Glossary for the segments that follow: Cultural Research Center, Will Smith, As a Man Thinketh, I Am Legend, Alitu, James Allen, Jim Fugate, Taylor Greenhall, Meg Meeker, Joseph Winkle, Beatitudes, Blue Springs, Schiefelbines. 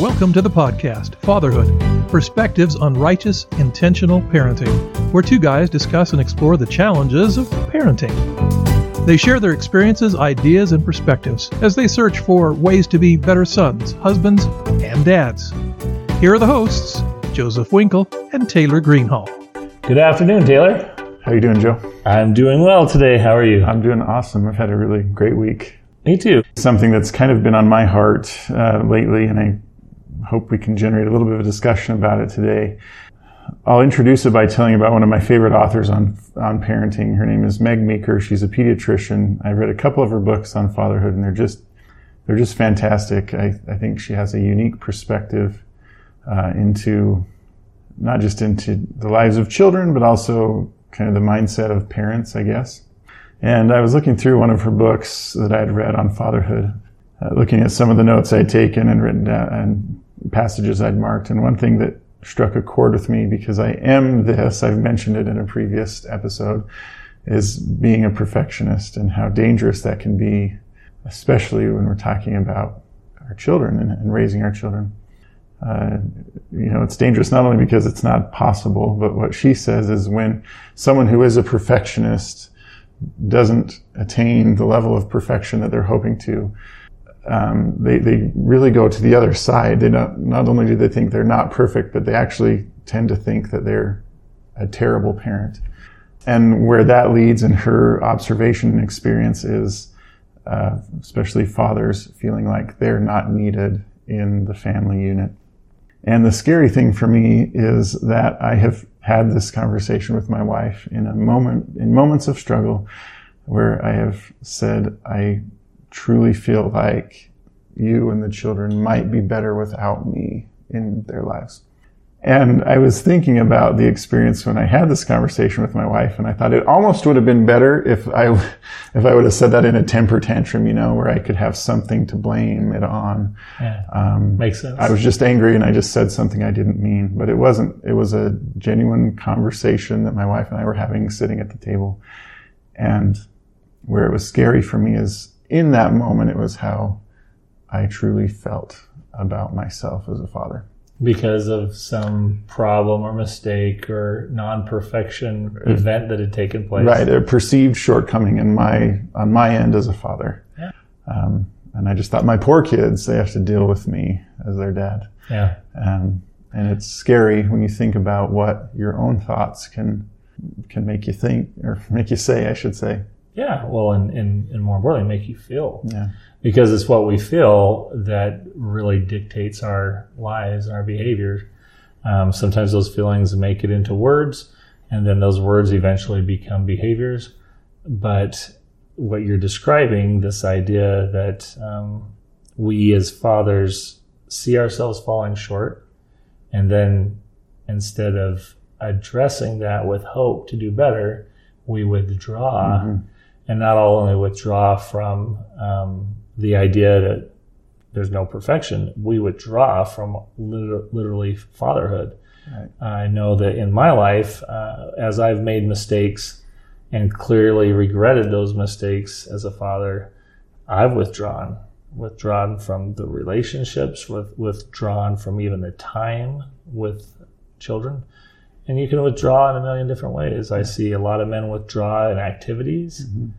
Welcome to the podcast, Fatherhood, Perspectives on Righteous, Intentional Parenting, where two guys discuss and explore the challenges of parenting. They share their experiences, ideas, and perspectives as they search for ways to be better sons, husbands, and dads. Here are the hosts, Joseph Winkle and Taylor Greenhall. Good afternoon, Taylor. How you doing, Joe? I'm doing well today. How are you? I'm doing awesome. I've had a really great week. Me too. Something that's kind of been on my heart lately, and I hope we can generate a little bit of a discussion about it today. I'll introduce it by telling you about one of my favorite authors on parenting. Her name is Meg Meeker. She's a pediatrician. I've read a couple of her books on fatherhood, and they're just fantastic. I think she has a unique perspective into not just into the lives of children, but also kind of the mindset of parents, I guess. And I was looking through one of her books that I had read on fatherhood, looking at some of the notes I'd taken and written down and passages I'd marked. And one thing that struck a chord with me, because I am this, I've mentioned it in a previous episode, is being a perfectionist and how dangerous that can be, especially when we're talking about our children and raising our children. It's dangerous not only because it's not possible, but what she says is when someone who is a perfectionist doesn't attain the level of perfection that they're hoping to, they really go to the other side. They not only do they think they're not perfect, but they actually tend to think that they're a terrible parent. And where that leads in her observation and experience is, especially fathers feeling like they're not needed in the family unit. And the scary thing for me is that I have had this conversation with my wife in moments of struggle where I have said, I truly feel like you and the children might be better without me in their lives. And I was thinking about the experience when I had this conversation with my wife, and I thought it almost would have been better if I would have said that in a temper tantrum, where I could have something to blame it on. Yeah, makes sense. I was just angry and I just said something I didn't mean, but it wasn't. It was a genuine conversation that my wife and I were having sitting at the table. And where it was scary for me is in that moment, it was how I truly felt about myself as a father. Because of some problem or mistake or non-perfection event that had taken place. Right, a perceived shortcoming on my end as a father. Yeah. And I just thought, my poor kids, they have to deal with me as their dad. Yeah. And it's scary when you think about what your own thoughts can make you think, or make you say, I should say. Yeah, well, and more importantly, make you feel. Yeah. Because it's what we feel that really dictates our lives and our behavior. Sometimes those feelings make it into words, and then those words eventually become behaviors. But what you're describing, this idea that we as fathers see ourselves falling short, and then instead of addressing that with hope to do better, we withdraw. Mm-hmm. And not only withdraw from the idea that there's no perfection, we withdraw from literally fatherhood. Right. I know that in my life, as I've made mistakes and clearly regretted those mistakes as a father, I've withdrawn from the relationships, withdrawn from even the time with children. And you can withdraw in a million different ways. I see a lot of men withdraw in activities. Mm-hmm.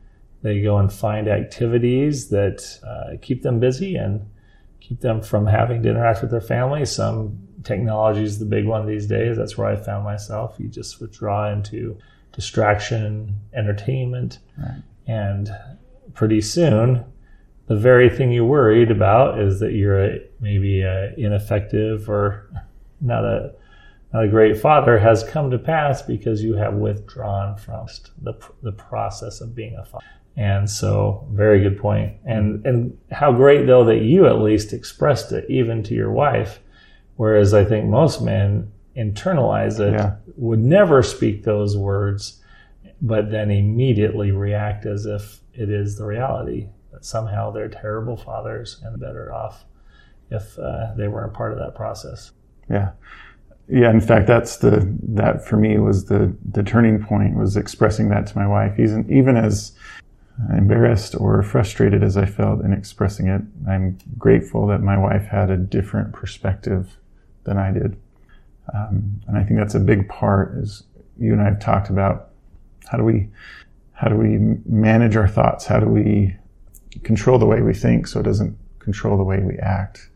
They go and find activities that keep them busy and keep them from having to interact with their family. Some technology is the big one these days. That's where I found myself. You just withdraw into distraction, entertainment. Right. And pretty soon, the very thing you worried about is that you're maybe ineffective or not a great father has come to pass because you have withdrawn from the process of being a father. And so, very good point. And how great, though, that you at least expressed it, even to your wife, whereas I think most men internalize it, yeah, would never speak those words, but then immediately react as if it is the reality, that somehow they're terrible fathers and better off if they weren't part of that process. Yeah. Yeah, in fact, that for me was the turning point, was expressing that to my wife. Even as embarrassed or frustrated as I felt in expressing it. I'm grateful that my wife had a different perspective than I did. And I think that's a big part, is you and I have talked about how do we manage our thoughts? How do we control the way we think so it doesn't control the way we act?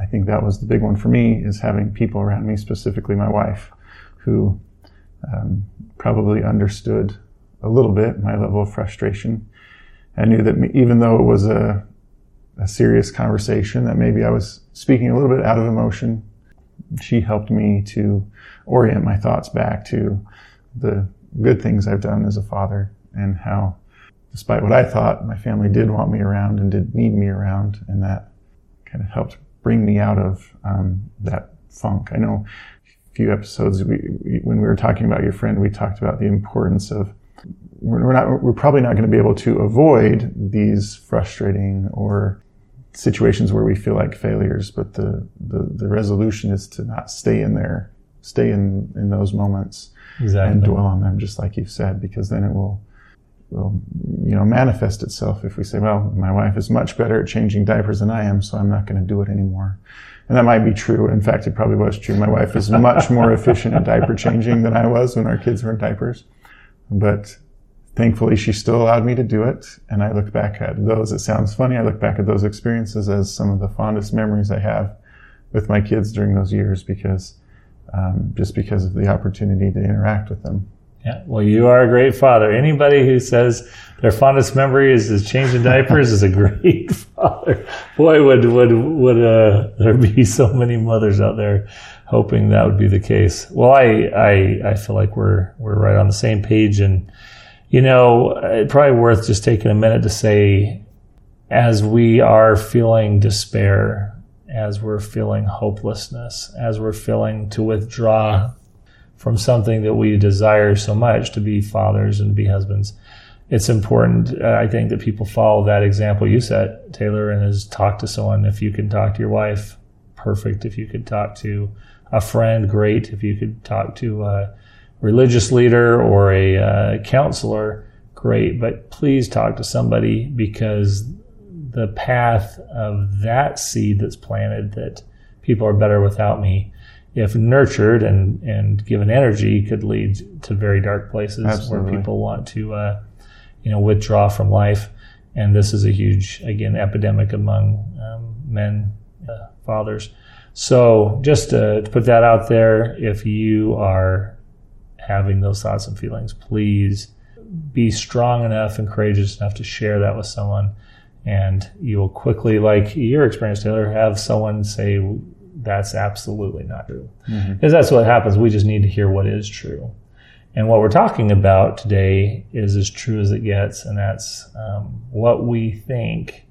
I think that was the big one for me, is having people around me, specifically my wife, who probably understood a little bit my level of frustration. I knew that even though it was a serious conversation, that maybe I was speaking a little bit out of emotion. She helped me to orient my thoughts back to the good things I've done as a father, and how, despite what I thought, my family did want me around and did need me around, and that kind of helped bring me out of that funk. I know a few episodes when we were talking about your friend, we talked about the importance of we're probably not going to be able to avoid these frustrating or situations where we feel like failures, but the resolution is to not stay in those moments. Exactly. And dwell on them, just like you've said, because then it will manifest itself. If we say, well, my wife is much better at changing diapers than I am, so I'm not going to do it anymore. And that might be true. In fact, it probably was true. My wife is much more efficient at diaper changing than I was when our kids were in diapers. But thankfully, she still allowed me to do it. And I look back at those. It sounds funny. I look back at those experiences as some of the fondest memories I have with my kids during those years, because just because of the opportunity to interact with them. Yeah, well, you are a great father. Anybody who says their fondest memory is changing diapers is a great father. Boy, would there be so many mothers out there hoping that would be the case. Well, I feel like we're right on the same page, and it's probably worth just taking a minute to say, as we are feeling despair, as we're feeling hopelessness, as we're feeling to withdraw from something that we desire so much, to be fathers and be husbands, it's important, I think, that people follow that example you set, Taylor, and is talk to someone. If you can talk to your wife, perfect. If you could talk to a friend, great. If you could talk to a religious leader or a counselor, great. But please talk to somebody, because the path of that seed that's planted, that people are better without me, if nurtured and given energy, could lead to very dark places. Absolutely. Where people want to, withdraw from life. And this is a huge, again, epidemic among men, fathers. So just to put that out there, if you are having those thoughts and feelings, please be strong enough and courageous enough to share that with someone. And you will quickly, like your experience, Taylor, have someone say, that's absolutely not true. Mm-hmm. Because that's what happens. We just need to hear what is true. And what we're talking about today is as true as it gets, and that's what we think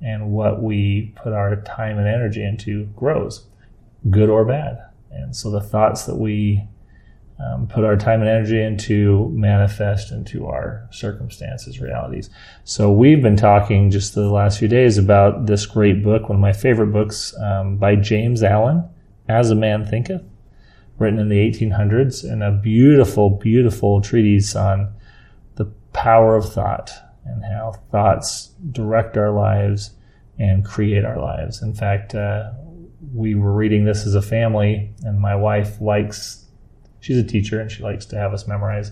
and what we put our time and energy into grows, good or bad. And so the thoughts that we put our time and energy into manifest into our circumstances, realities. So we've been talking just the last few days about this great book, one of my favorite books, by James Allen, As a Man Thinketh, written in the 1800s, and a beautiful, beautiful treatise on the power of thought and how thoughts direct our lives and create our lives. In fact, we were reading this as a family, and my wife she's a teacher, and she likes to have us memorize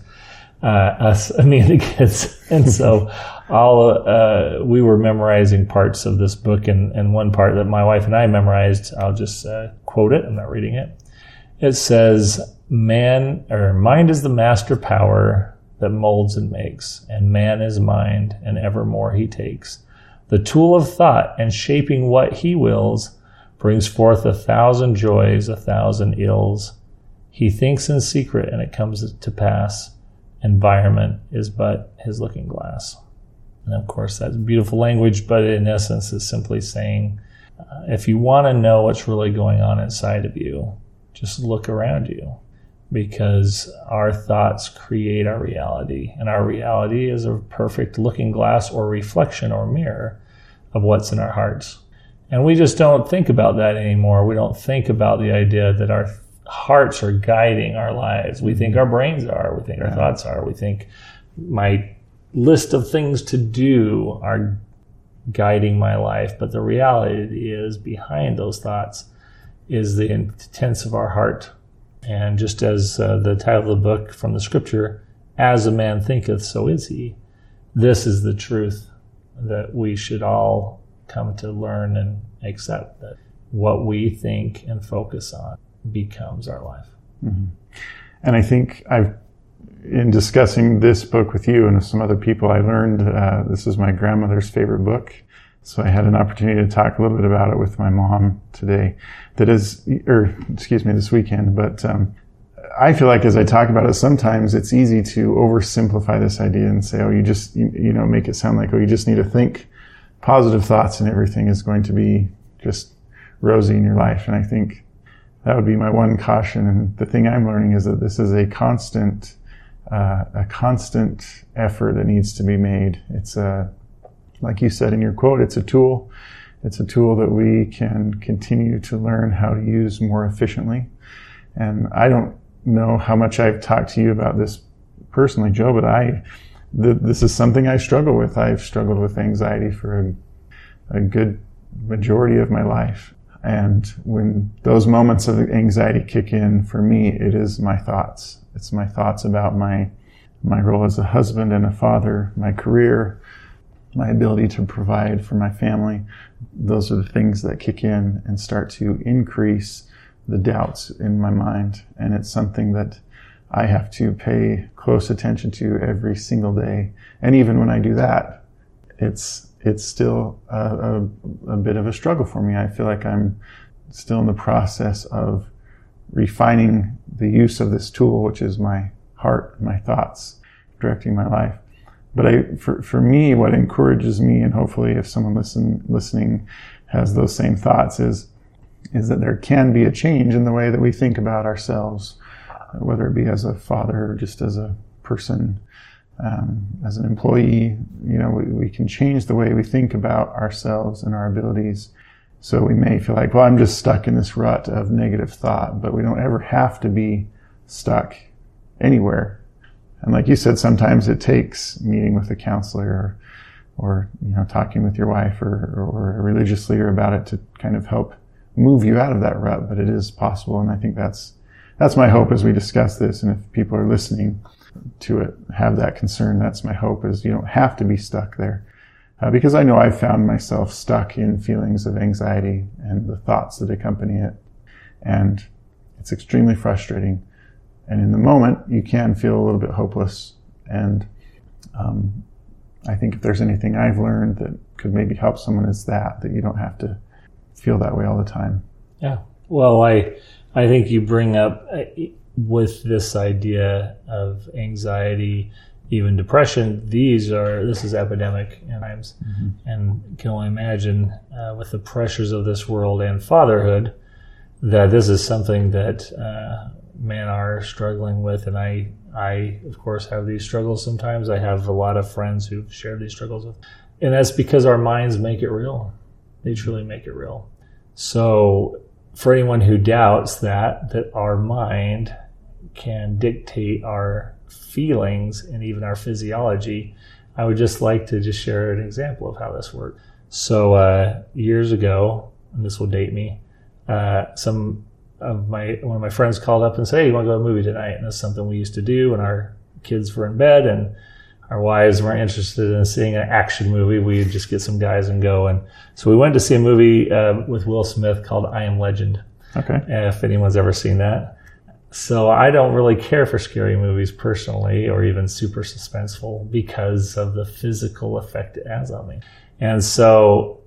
the kids. And so we were memorizing parts of this book, and one part that my wife and I memorized, I'll just quote it. I'm not reading it. It says, mind is the master power that molds and makes, and man is mind, and evermore he takes. The tool of thought, and shaping what he wills, brings forth 1,000 joys, 1,000 ills. He thinks in secret, and it comes to pass. Environment is but his looking glass. And of course, that's beautiful language, but in essence is simply saying, if you want to know what's really going on inside of you, just look around you, because our thoughts create our reality. And our reality is a perfect looking glass or reflection or mirror of what's in our hearts. And we just don't think about that anymore. We don't think about the idea that our hearts are guiding our lives. We think our brains are. We think our thoughts are. We think my list of things to do are guiding my life, but the reality is behind those thoughts is the intents of our heart. And just as the title of the book from the scripture, as a man thinketh, so is he. This is the truth that we should all come to learn and accept, that what we think and focus on becomes our life. Mm-hmm. And I think in discussing this book with you and with some other people, I learned this is my grandmother's favorite book. So I had an opportunity to talk a little bit about it with my mom today. This weekend. But I feel like as I talk about it, sometimes it's easy to oversimplify this idea and say, make it sound like, you just need to think positive thoughts and everything is going to be just rosy in your life. And I think that would be my one caution. And the thing I'm learning is that this is a constant effort that needs to be made. It's like you said in your quote, it's a tool. It's a tool that we can continue to learn how to use more efficiently. And I don't know how much I've talked to you about this personally, Joe, but this is something I struggle with. I've struggled with anxiety for a good majority of my life. And when those moments of anxiety kick in, for me, it is my thoughts. It's my thoughts about my role as a husband and a father, my career, my ability to provide for my family. Those are the things that kick in and start to increase the doubts in my mind. And it's something that I have to pay close attention to every single day. And even when I do that, it's still a bit of a struggle for me. I feel like I'm still in the process of refining the use of this tool, which is my heart, my thoughts, directing my life. But for me, what encourages me, and hopefully if someone listening has those same thoughts, is that there can be a change in the way that we think about ourselves, whether it be as a father or just as a person, as an employee. We can change the way we think about ourselves and our abilities. So we may feel like, I'm just stuck in this rut of negative thought, but we don't ever have to be stuck anywhere. And like you said, sometimes it takes meeting with a counselor or talking with your wife or a religious leader about it to kind of help move you out of that rut, but it is possible. And I think that's my hope as we discuss this. And if people are listening to it, have that concern, that's my hope, is you don't have to be stuck there. Because I know I found myself stuck in feelings of anxiety and the thoughts that accompany it. And it's extremely frustrating. And in the moment, you can feel a little bit hopeless. And I think if there's anything I've learned that could maybe help someone, is that you don't have to feel that way all the time. Yeah. Well, I think you bring up with this idea of anxiety, even depression, this is epidemic times, mm-hmm. and can only imagine with the pressures of this world and fatherhood that this is something that men are struggling with. And I of course have these struggles sometimes. I have a lot of friends who've shared these struggles with, and that's because our minds make it real. They truly make it real. So for anyone who doubts that our mind can dictate our feelings and even our physiology, I would just like to just share an example of how this works. So years ago, and this will date me, one of my friends called up and said, "Hey, you want to go to a movie tonight?" And that's something we used to do when our kids were in bed and our wives weren't interested in seeing an action movie. We'd just get some guys and go. And so we went to see a movie with Will Smith called I Am Legend. Okay. If anyone's ever seen that. So I don't really care for scary movies personally, or even super suspenseful, because of the physical effect it has on me. And so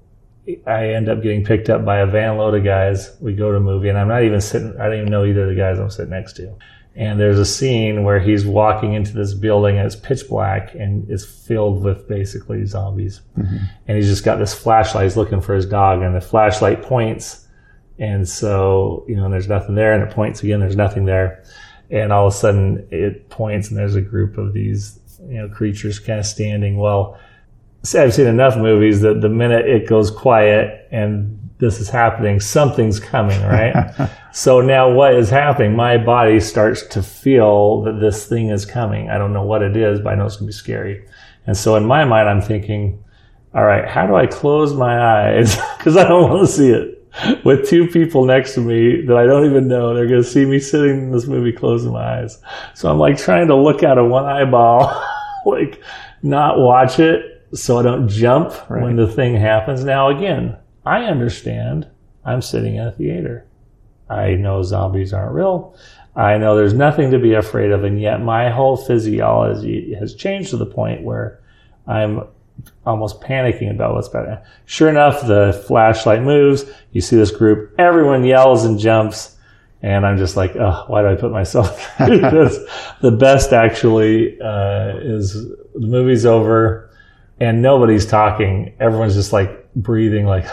I end up getting picked up by a van load of guys. We go to a movie, and I don't even know either of the guys I'm sitting next to. And there's a scene where he's walking into this building, and it's pitch black, and it's filled with basically zombies. Mm-hmm. And he's just got this flashlight. He's looking for his dog, and the flashlight points. And so, there's nothing there, and it points again. There's nothing there. And all of a sudden it points, and there's a group of these, creatures kind of standing. Well, I've seen enough movies that the minute it goes quiet and this is happening, something's coming, right? So now what is happening? My body starts to feel that this thing is coming. I don't know what it is, but I know it's going to be scary. And so in my mind, I'm thinking, all right, how do I close my eyes? Because I don't want to see it with two people next to me that I don't even know. They're going to see me sitting in this movie closing my eyes. So I'm like trying to look out of one eyeball, like not watch it so I don't jump when the thing happens. Now, again, I understand I'm sitting in a theater. I know zombies aren't real. I know there's nothing to be afraid of, and yet my whole physiology has changed to the point where I'm almost panicking about what's about to happen. Sure enough, the flashlight moves. You see this group. Everyone yells and jumps, and I'm just like, oh, why do I put myself through this? The best, actually, is the movie's over, and nobody's talking. Everyone's just like breathing like,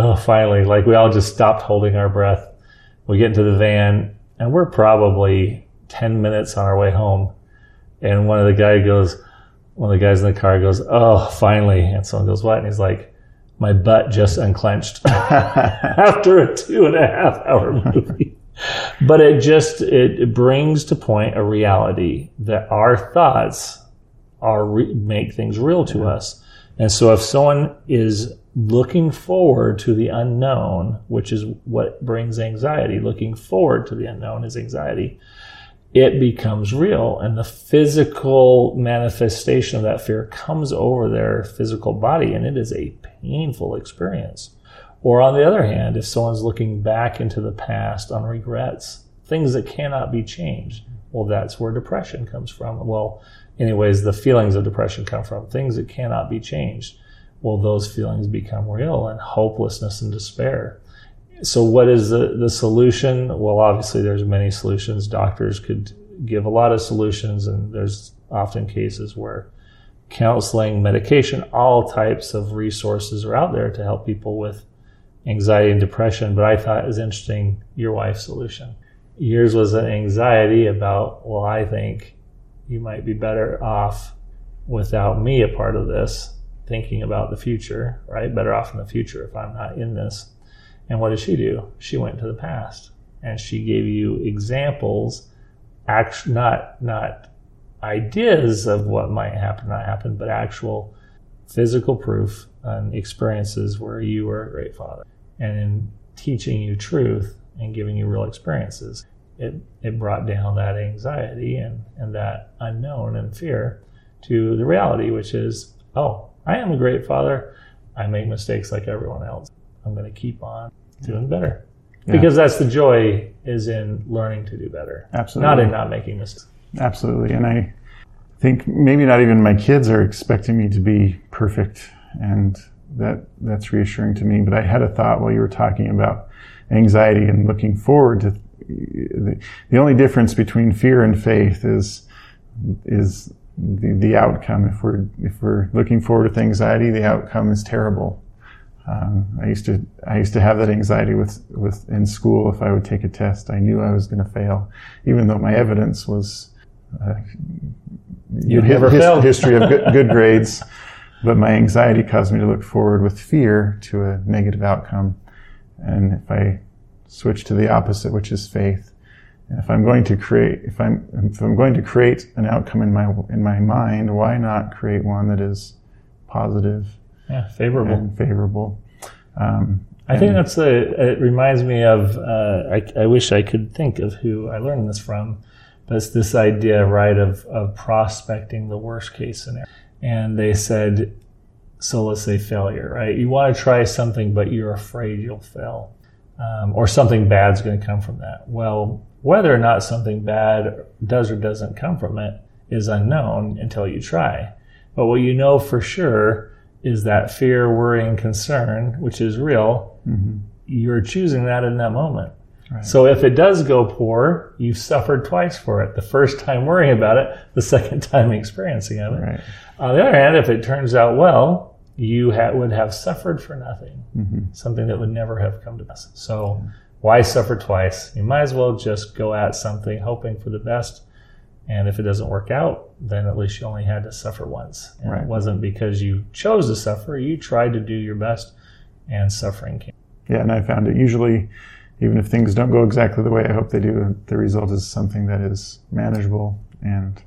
oh, finally. Like we all just stopped holding our breath. We get into the van, and we're probably 10 minutes on our way home. And one of the guys in the car goes, oh, finally. And someone goes, what? And he's like, my butt just unclenched after a 2.5-hour movie. But it just, it brings to point a reality that our thoughts are make things real to us. And so if someone is looking forward to the unknown, which is what brings anxiety, looking forward to the unknown is anxiety, it becomes real. And the physical manifestation of that fear comes over their physical body, and it is a painful experience. Or on the other hand, if someone's looking back into the past on regrets, things that cannot be changed, well, that's where depression comes from. Well, anyways, the feelings of depression come from things that cannot be changed. Well, those feelings become real, and hopelessness and despair. So what is the solution? Well, obviously there's many solutions. Doctors could give a lot of solutions, and there's often cases where counseling, medication, all types of resources are out there to help people with anxiety and depression. But I thought it was interesting, your wife's solution. Yours was an anxiety about, well, I think you might be better off without me a part of this, thinking about the future, right? Better off in the future if I'm not in this. And what did she do? She went to the past, and she gave you examples, not ideas of what might happen, not happen, but actual physical proof and experiences where you were a great father. And in teaching you truth and giving you real experiences, it brought down that anxiety and that unknown and fear to the reality, which is, oh, I am a great father. I make mistakes like everyone else. I'm going to keep on doing better. Yeah. Because that's the joy, is in learning to do better. Absolutely. Not in not making mistakes. Absolutely. And I think maybe not even my kids are expecting me to be perfect. And that's reassuring to me. But I had a thought while you were talking about anxiety and looking forward to the only difference between fear and faith is the outcome. If we're looking forward with anxiety, the outcome is terrible. I used to have that anxiety with in school. If I would take a test, I knew I was going to fail, even though my evidence was history of good grades. But my anxiety caused me to look forward with fear to a negative outcome. And if I switch to the opposite, which is faith. If I'm going to create an outcome in my mind, why not create one that is positive, favorable? I think that's it reminds me of. I wish I could think of who I learned this from, but it's this idea, right, of prospecting the worst case scenario. And they said, so let's say failure, right? You want to try something, but you're afraid you'll fail, or something bad's going to come from that. Well, whether or not something bad does or doesn't come from it is unknown until you try. But what you know for sure is that fear, worry, and concern, which is real, mm-hmm. You're choosing that in that moment. Right. So if it does go poor, you've suffered twice for it. The first time worrying about it, the second time experiencing it. Right. On the other hand, if it turns out well, you would have suffered for nothing, mm-hmm. something that would never have come to pass. So... yeah. Why suffer twice? You might as well just go at something hoping for the best. And if it doesn't work out, then at least you only had to suffer once. And right. It wasn't because you chose to suffer. You tried to do your best, and suffering came. Yeah, and I found it usually, even if things don't go exactly the way I hope they do, the result is something that is manageable, and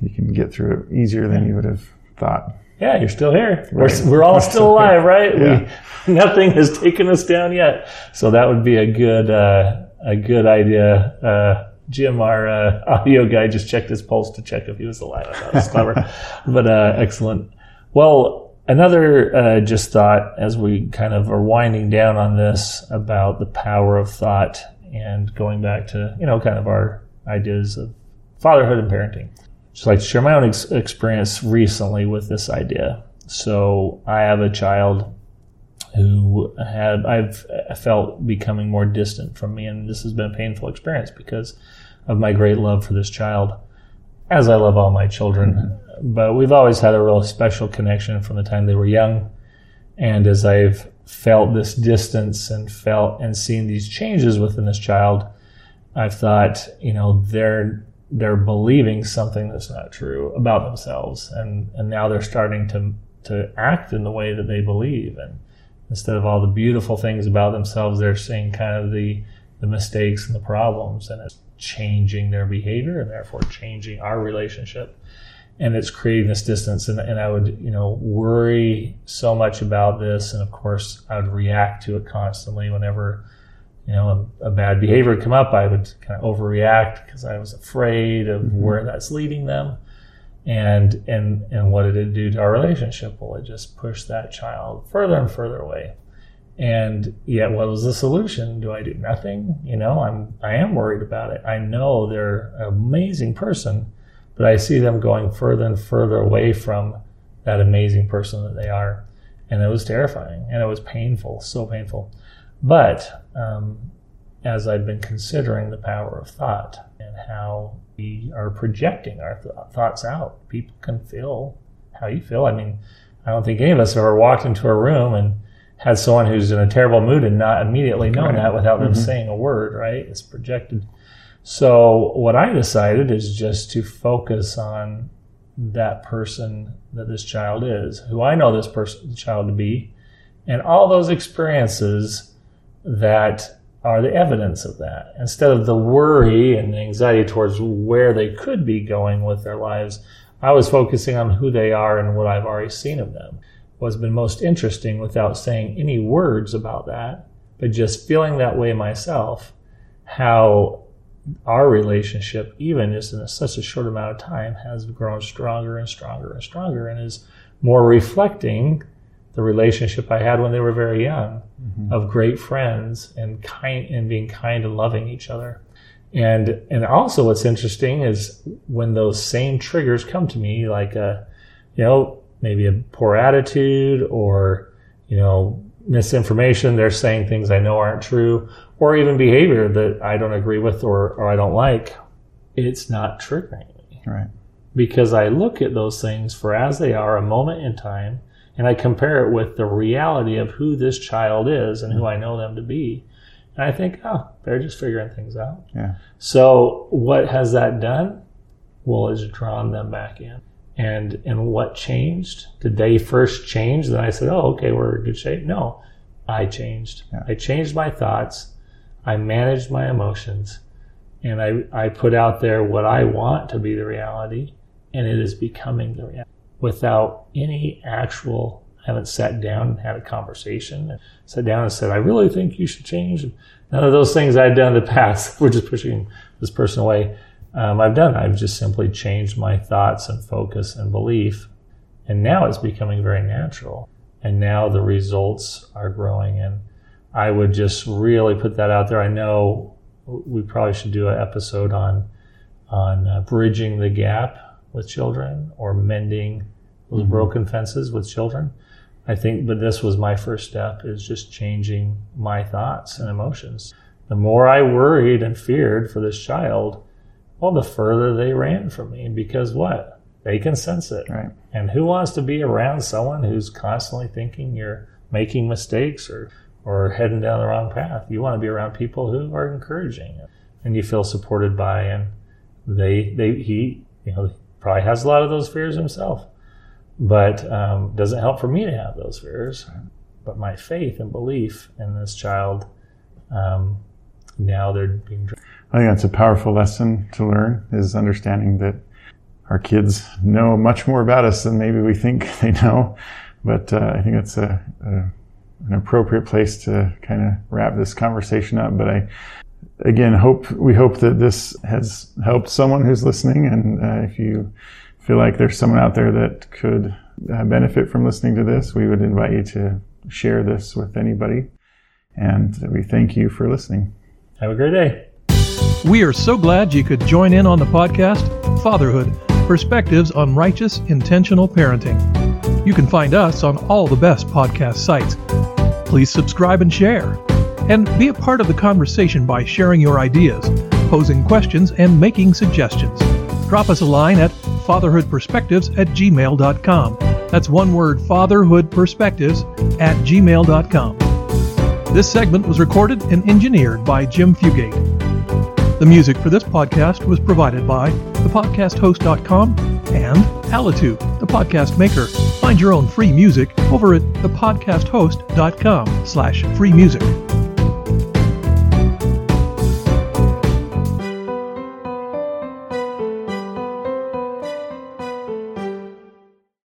you can get through it easier than you would have thought. Yeah, you're still here. Right. We're all still alive, right? Yeah. Nothing has taken us down yet. So that would be a good idea. Jim, our audio guy, just checked his pulse to check if he was alive. I thought it was clever, but excellent. Well, another just thought as we kind of are winding down on this about the power of thought and going back to, you know, kind of our ideas of fatherhood and parenting. Just like to share my own experience recently with this idea. So I have a child who I've felt becoming more distant from me, and this has been a painful experience because of my great love for this child, as I love all my children. Mm-hmm. But we've always had a real special connection from the time they were young. And as I've felt this distance and seen these changes within this child, I've thought, you know, they're believing something that's not true about themselves. And now they're starting to act in the way that they believe. And instead of all the beautiful things about themselves, they're seeing kind of the mistakes and the problems, and it's changing their behavior and therefore changing our relationship. And it's creating this distance. And I would, you know, worry so much about this. And of course I would react to it constantly whenever, you know, a bad behavior would come up. I would kind of overreact because I was afraid of where that's leading them, and what did it do to our relationship? Well, it just pushed that child further and further away. And yet, what was the solution? Do I do nothing? You know, I am worried about it. I know they're an amazing person, but I see them going further and further away from that amazing person that they are, and it was terrifying and it was painful, so painful. But as I've been considering the power of thought and how we are projecting our thoughts out, people can feel how you feel. I mean, I don't think any of us have ever walked into a room and had someone who's in a terrible mood and not immediately known that without them saying a word, right? It's projected. So what I decided is just to focus on that person that this child is, who I know this child to be, and all those experiences that are the evidence of that, instead of the worry and the anxiety towards where they could be going with their lives. I was focusing on who they are and what I've already seen of them. What's been most interesting, without saying any words about that, but just feeling that way myself, how our relationship, even just in such a short amount of time, has grown stronger and stronger and stronger, and is more reflecting the relationship I had when they were very young, of great friends and kind, and being kind and loving each other. And also what's interesting is when those same triggers come to me, like maybe a poor attitude or, you know, misinformation, they're saying things I know aren't true, or even behavior that I don't agree with or I don't like, it's not triggering me. Right. Because I look at those things for as they are, a moment in time, and I compare it with the reality of who this child is and who I know them to be. And I think, oh, they're just figuring things out. Yeah. So what has that done? Well, it's drawn them back in. And what changed? Did they first change? Then I said, oh, okay, we're in good shape. No, I changed. Yeah. I changed my thoughts. I managed my emotions. And I put out there what I want to be the reality. And it is becoming the reality. Without any actual, I haven't sat down and had a conversation, sat down and said, I really think you should change. None of those things I've done in the past. We're just pushing this person away. I've just simply changed my thoughts and focus and belief. And now it's becoming very natural. And now the results are growing. And I would just really put that out there. I know we probably should do an episode on bridging the gap with children, or mending those broken fences with children. I think, but this was my first step, is just changing my thoughts and emotions. The more I worried and feared for this child, well, the further they ran from me, because what? They can sense it. Right. And who wants to be around someone who's constantly thinking you're making mistakes or heading down the wrong path? You want to be around people who are encouraging and you feel supported by, and he, you know, probably has a lot of those fears himself, but doesn't help for me to have those fears. But my faith and belief in this child, now they're being driven. I think that's a powerful lesson to learn, is understanding that our kids know much more about us than maybe we think they know. But I think that's an appropriate place to kind of wrap this conversation up. But we hope that this has helped someone who's listening. And if you feel like there's someone out there that could benefit from listening to this, we would invite you to share this with anybody. And we thank you for listening. Have a great day. We are so glad you could join in on the podcast, Fatherhood, Perspectives on Righteous Intentional Parenting. You can find us on all the best podcast sites. Please subscribe and share. And be a part of the conversation by sharing your ideas, posing questions, and making suggestions. Drop us a line at fatherhoodperspectives@gmail.com. That's one word, fatherhoodperspectives@gmail.com. This segment was recorded and engineered by Jim Fugate. The music for this podcast was provided by thepodcasthost.com and Alitu, the podcast maker. Find your own free music over at thepodcasthost.com/free music.